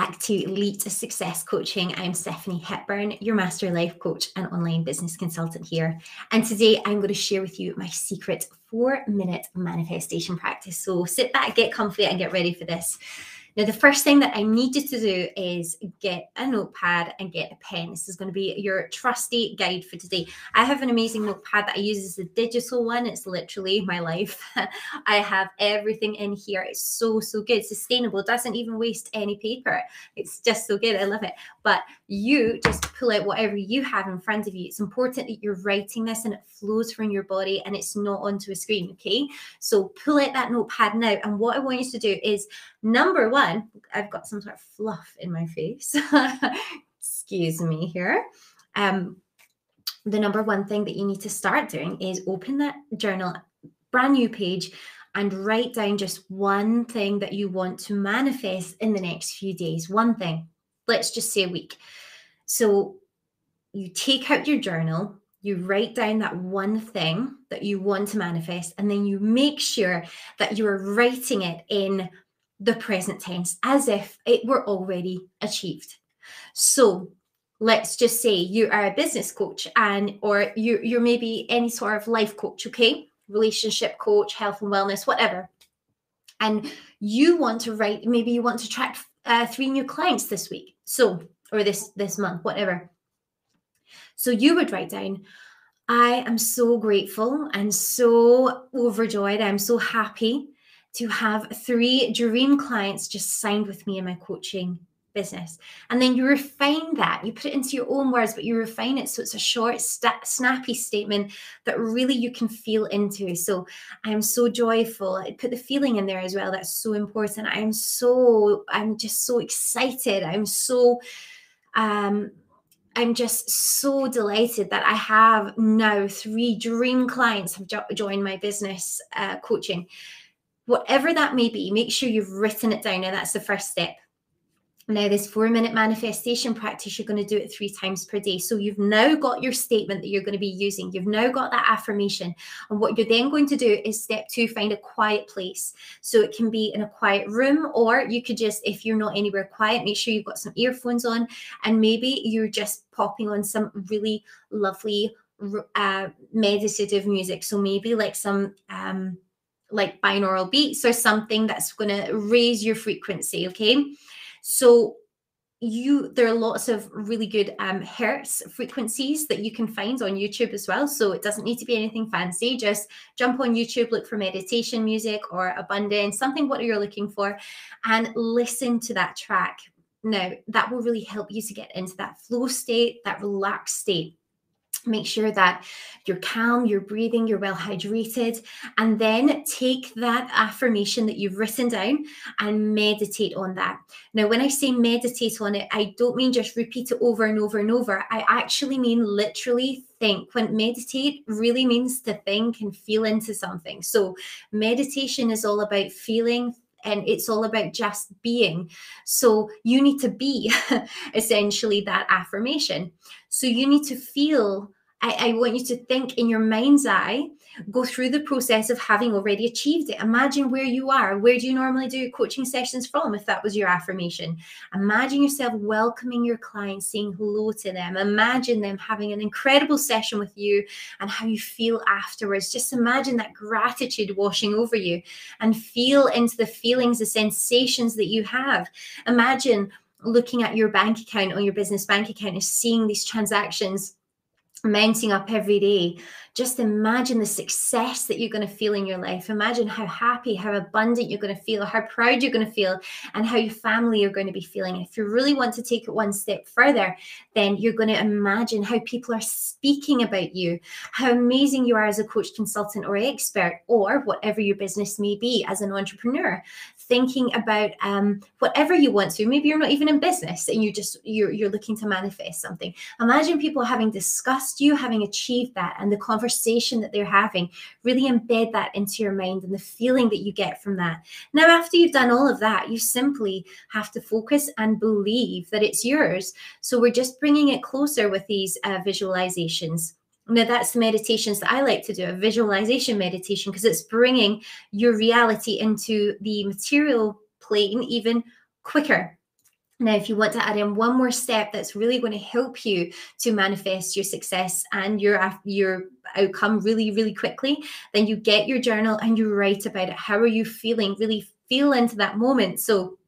back to Elite Success Coaching. I'm Stephanie Hepburn, your master life coach and online business consultant here. And today I'm going to share with you my secret 4-minute manifestation practice. So sit back, get comfy and get ready for this. Now, the first thing that I need you to do is get a notepad and get a pen. This is going to be your trusty guide for today. I have an amazing notepad that I use as a digital one. It's literally my life. I have everything in here. It's so good. Sustainable. Doesn't even waste any paper. It's just so good. I love it. But you just pull out whatever you have in front of you. It's important that you're writing this and it flows from your body and it's not onto a screen, okay? So pull out that notepad now. And what I want you to do is, number one, I've got some sort of fluff in my face. Excuse me here. The number one thing that you need to start doing is open that journal, brand new page, and write down just one thing that you want to manifest in the next few days. One thing. Let's just say a week. So you take out your journal, you write down that one thing that you want to manifest, and then you make sure that you are writing it in the present tense, as if it were already achieved. So let's just say you are a business coach and or you're maybe any sort of life coach, okay? Relationship coach, health and wellness, whatever. And you want to write, maybe you want to attract 3 new clients this week, so, or this month, whatever. So you would write down, I am so grateful and so overjoyed, I'm so happy to have 3 dream clients just signed with me in my coaching business. And then you refine that. You put it into your own words, but you refine it so it's a short, snappy statement that really you can feel into. So I'm so joyful. I put the feeling in there as well. That's so important. I'm just so excited. I'm just so delighted that I have now 3 dream clients have joined my business coaching. Whatever that may be, make sure you've written it down. Now, that's the first step. Now, this 4-minute manifestation practice, you're going to do it 3 times per day. So you've now got your statement that you're going to be using. You've now got that affirmation. And what you're then going to do is step 2, find a quiet place. So it can be in a quiet room, or you could just, if you're not anywhere quiet, make sure you've got some earphones on. And maybe you're just popping on some really lovely meditative music. So maybe like some like binaural beats or something that's going to raise your frequency, okay? So there are lots of really good hertz frequencies that you can find on YouTube as well. So it doesn't need to be anything fancy. Just jump on YouTube, look for meditation music or abundance, something what you're looking for, and listen to that track. Now, that will really help you to get into that flow state, that relaxed state. Make sure that you're calm, you're breathing, you're well hydrated, and then take that affirmation that you've written down and meditate on that. Now, when I say meditate on it, I don't mean just repeat it over and over and over. I actually mean literally think. When meditate really means to think and feel into something. So meditation is all about feeling, and it's all about just being. So you need to be essentially that affirmation. So you need to feel, I want you to think in your mind's eye, go through the process of having already achieved it. Imagine where you are. Where do you normally do coaching sessions from if that was your affirmation? Imagine yourself welcoming your clients, saying hello to them. Imagine them having an incredible session with you and how you feel afterwards. Just imagine that gratitude washing over you and feel into the feelings, the sensations that you have. Imagine looking at your bank account or your business bank account and seeing these transactions mounting up every day. Just imagine the success that you're going to feel in your life. Imagine how happy, how abundant you're going to feel, how proud you're going to feel, and how your family are going to be feeling. And if you really want to take it one step further, then you're going to imagine how people are speaking about you, how amazing you are as a coach, consultant, or expert, or whatever your business may be as an entrepreneur. Thinking about whatever you want to. Maybe you're not even in business and you're looking to manifest something. Imagine people having discussed you, having achieved that, and the conversation that they're having. Really embed that into your mind and the feeling that you get from that. Now, after you've done all of that, you simply have to focus and believe that it's yours. So we're just bringing it closer with these visualizations. Now, that's the meditations that I like to do, a visualization meditation, because it's bringing your reality into the material plane even quicker. Now, if you want to add in one more step that's really going to help you to manifest your success and your outcome really, really quickly, then you get your journal and you write about it. How are you feeling? Really feel into that moment. So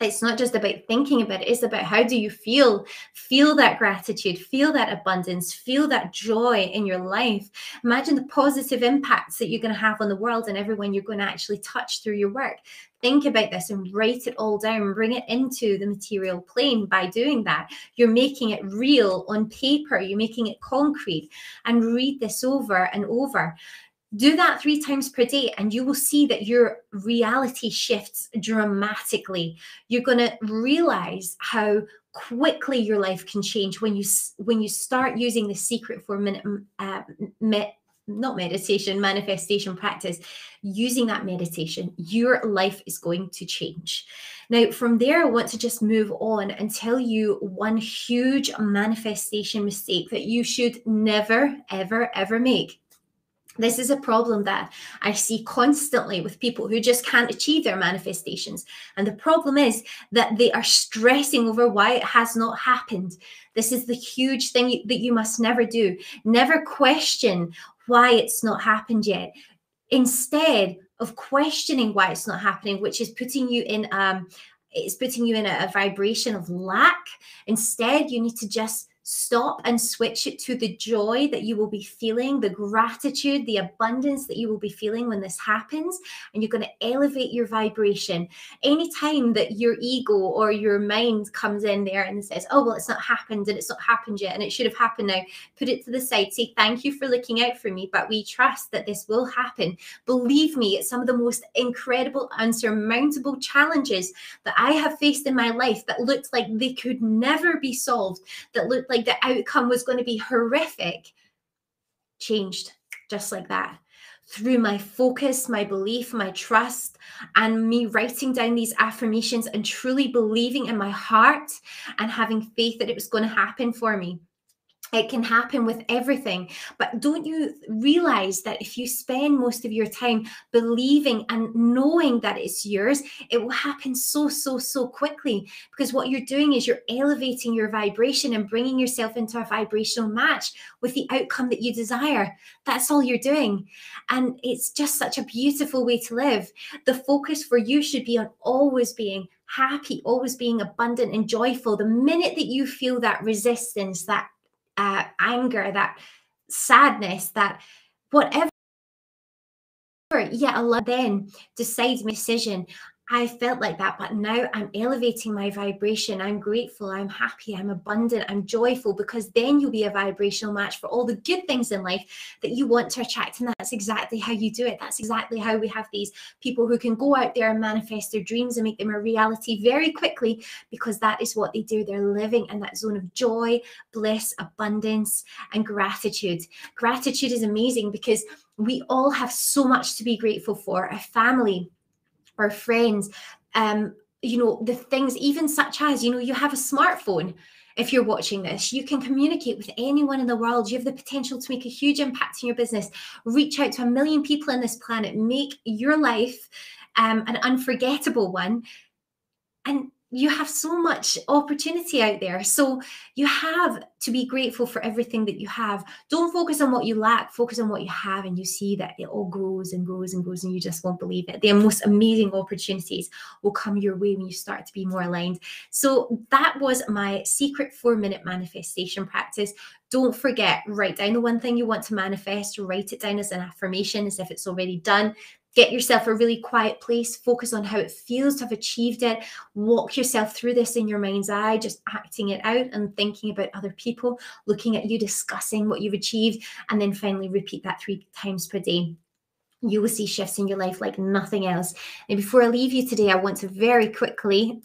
it's not just about thinking about it. It's about how do you feel? Feel that gratitude, feel that abundance, feel that joy in your life. Imagine the positive impacts that you're going to have on the world and everyone you're going to actually touch through your work. Think about this and write it all down. Bring it into the material plane by doing that. You're making it real on paper. You're making it concrete. And read this over and over. Do that 3 times per day and you will see that your reality shifts dramatically. You're going to realize how quickly your life can change when you start using the secret 4-minute manifestation practice. Using that meditation, your life is going to change. Now, from there, I want to just move on and tell you one huge manifestation mistake that you should never, ever, ever make. This is a problem that I see constantly with people who just can't achieve their manifestations. And the problem is that they are stressing over why it has not happened. This is the huge thing that you must never do. Never question why it's not happened yet. Instead of questioning why it's not happening, which is putting you in a vibration of lack, instead you need to just stop and switch it to the joy that you will be feeling, the gratitude, the abundance that you will be feeling when this happens. And you're going to elevate your vibration. Anytime that your ego or your mind comes in there and says, oh, well, it's not happened and it's not happened yet and it should have happened now, put it to the side. Say, thank you for looking out for me, but we trust that this will happen. Believe me, it's some of the most incredible, unsurmountable challenges that I have faced in my life that looked like they could never be solved, that looked like the outcome was going to be horrific, changed just like that. Through my focus, my belief, my trust, and me writing down these affirmations and truly believing in my heart and having faith that it was going to happen for me. It can happen with everything. But don't you realize that if you spend most of your time believing and knowing that it's yours, it will happen so, so, so quickly? Because what you're doing is you're elevating your vibration and bringing yourself into a vibrational match with the outcome that you desire. That's all you're doing. And it's just such a beautiful way to live. The focus for you should be on always being happy, always being abundant and joyful. The minute that you feel that resistance, that anger, that sadness, that whatever, yeah, then decide my decision. I felt like that, but now I'm elevating my vibration. I'm grateful, I'm happy, I'm abundant, I'm joyful, because then you'll be a vibrational match for all the good things in life that you want to attract. And that's exactly how you do it. That's exactly how we have these people who can go out there and manifest their dreams and make them a reality very quickly, because that is what they do. They're living in that zone of joy, bliss, abundance, and gratitude. Gratitude is amazing because we all have so much to be grateful for. Our family, our friends, the things, even such as, you have a smartphone. If you're watching this, you can communicate with anyone in the world. You have the potential to make a huge impact in your business. Reach out to 1 million people on this planet. Make your life an unforgettable one. And you have so much opportunity out there. So you have to be grateful for everything that you have. Don't focus on what you lack, focus on what you have, and you see that it all grows and grows and grows, and you just won't believe it. The most amazing opportunities will come your way when you start to be more aligned. So that was my secret 4-minute manifestation practice. Don't forget, write down the one thing you want to manifest, write it down as an affirmation as if it's already done. Get yourself a really quiet place, focus on how it feels to have achieved it, walk yourself through this in your mind's eye, just acting it out and thinking about other people, looking at you, discussing what you've achieved, and then finally repeat that 3 times per day. You will see shifts in your life like nothing else. And before I leave you today, I want to very quickly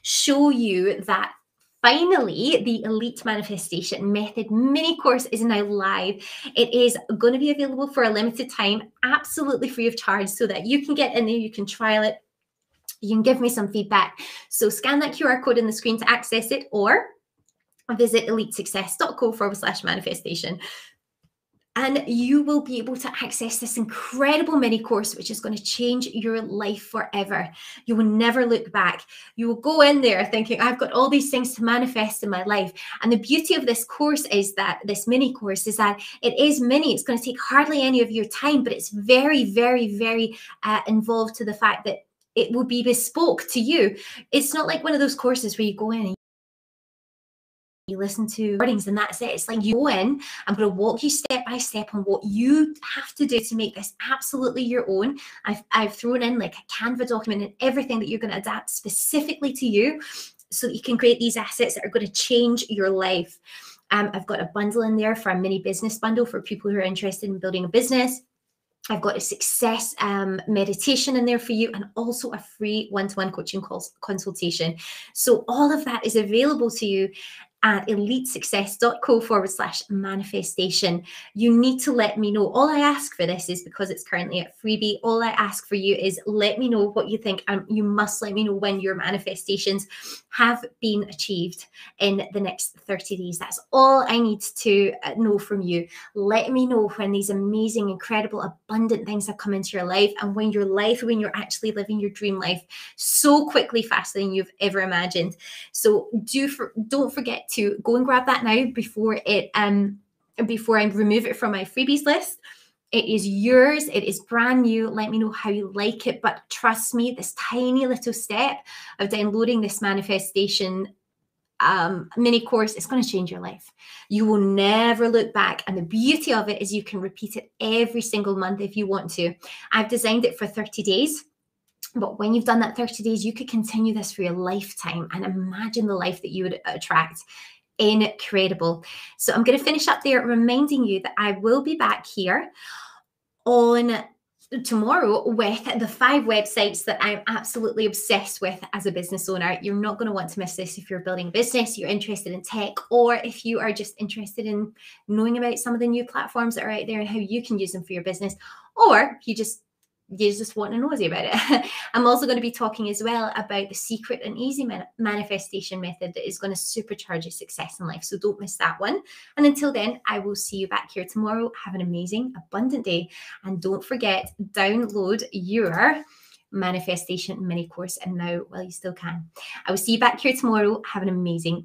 show you that finally, the Elite Manifestation Method mini course is now live. It is going to be available for a limited time, absolutely free of charge, so that you can get in there, you can trial it, you can give me some feedback. So scan that QR code on the screen to access it, or visit elitesuccess.co/manifestation. And you will be able to access this incredible mini course, which is going to change your life forever. You will never look back. You will go in there thinking, I've got all these things to manifest in my life. And the beauty of this course is that this mini course is that it is mini. It's going to take hardly any of your time, but it's very, very, very involved to the fact that it will be bespoke to you. It's not like one of those courses where you go in and you listen to recordings and that's it. It's like you go in, I'm going to walk you step by step on what you have to do to make this absolutely your own. I've thrown in like a Canva document and everything that you're going to adapt specifically to you so that you can create these assets that are going to change your life. I've got a bundle in there for a mini business bundle for people who are interested in building a business. I've got a success meditation in there for you, and also a free one-to-one coaching consultation. So all of that is available to you at elitesuccess.co/manifestation. You need to let me know. All I ask for this is, because it's currently at freebie, all I ask for you is let me know what you think, and you must let me know when your manifestations have been achieved in the next 30 days. That's all I need to know from you. Let me know when these amazing, incredible, abundant things have come into your life, and when your life, when you're actually living your dream life so quickly, faster than you've ever imagined. So don't forget to go and grab that now before I remove it from my freebies list. It is yours. It is brand new. Let me know how you like it. But trust me, this tiny little step of downloading this manifestation mini course, it's going to change your life. You will never look back. And the beauty of it is you can repeat it every single month if you want to. I've designed it for 30 days. But when you've done that 30 days, you could continue this for your lifetime and imagine the life that you would attract. Incredible. So I'm going to finish up there reminding you that I will be back here on tomorrow with the 5 websites that I'm absolutely obsessed with as a business owner. You're not going to want to miss this if you're building a business, you're interested in tech, or if you are just interested in knowing about some of the new platforms that are out there and how you can use them for your business, or you just want to know about it. I'm also going to be talking as well about the secret and easy manifestation method that is going to supercharge your success in life. So don't miss that one. And until then, I will see you back here tomorrow. Have an amazing, abundant day. And don't forget, download your manifestation mini course and now while you still can. I will see you back here tomorrow. Have an amazing